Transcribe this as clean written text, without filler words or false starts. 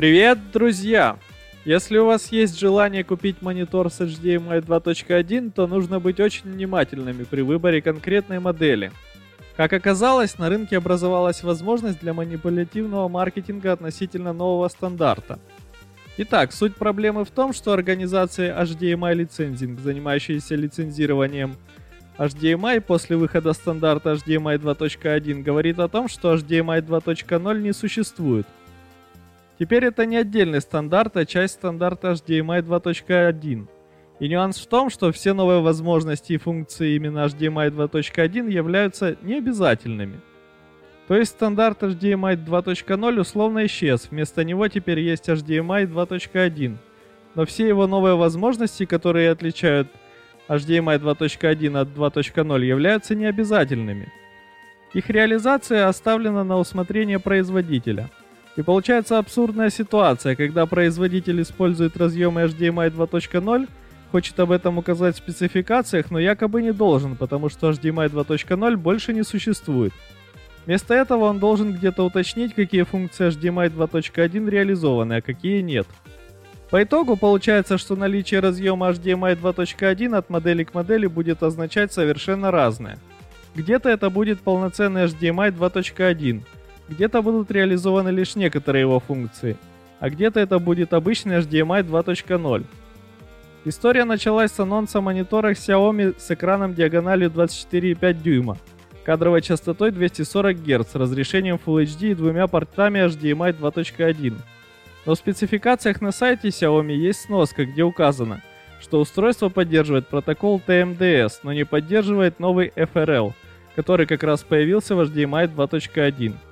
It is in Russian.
Привет, друзья! Если у вас есть желание купить монитор с HDMI 2.1, то нужно быть очень внимательными при выборе конкретной модели. Как оказалось, на рынке образовалась возможность для манипулятивного маркетинга относительно нового стандарта. Итак, суть проблемы в том, что организации HDMI Licensing, занимающиеся лицензированием HDMI после выхода стандарта HDMI 2.1, говорит о том, что HDMI 2.0 не существует. Теперь это не отдельный стандарт, а часть стандарта HDMI 2.1. И нюанс в том, что все новые возможности и функции именно HDMI 2.1 являются необязательными. То есть стандарт HDMI 2.0 условно исчез, вместо него теперь есть HDMI 2.1. Но все его новые возможности, которые отличают HDMI 2.1 от 2.0, являются необязательными. Их реализация оставлена на усмотрение производителя. И получается абсурдная ситуация, когда производитель использует разъемы HDMI 2.0, хочет об этом указать в спецификациях, но якобы не должен, потому что HDMI 2.0 больше не существует. Вместо этого он должен где-то уточнить, какие функции HDMI 2.1 реализованы, а какие нет. По итогу получается, что наличие разъема HDMI 2.1 от модели к модели будет означать совершенно разное. Где-то это будет полноценный HDMI 2.1, где-то будут реализованы лишь некоторые его функции, а где-то это будет обычный HDMI 2.0. История началась с анонса монитора Xiaomi с экраном диагональю 24,5 дюйма, кадровой частотой 240 Гц, разрешением Full HD и двумя портами HDMI 2.1. Но в спецификациях на сайте Xiaomi есть сноска, где указано, что устройство поддерживает протокол TMDS, но не поддерживает новый FRL, который как раз появился в HDMI 2.1.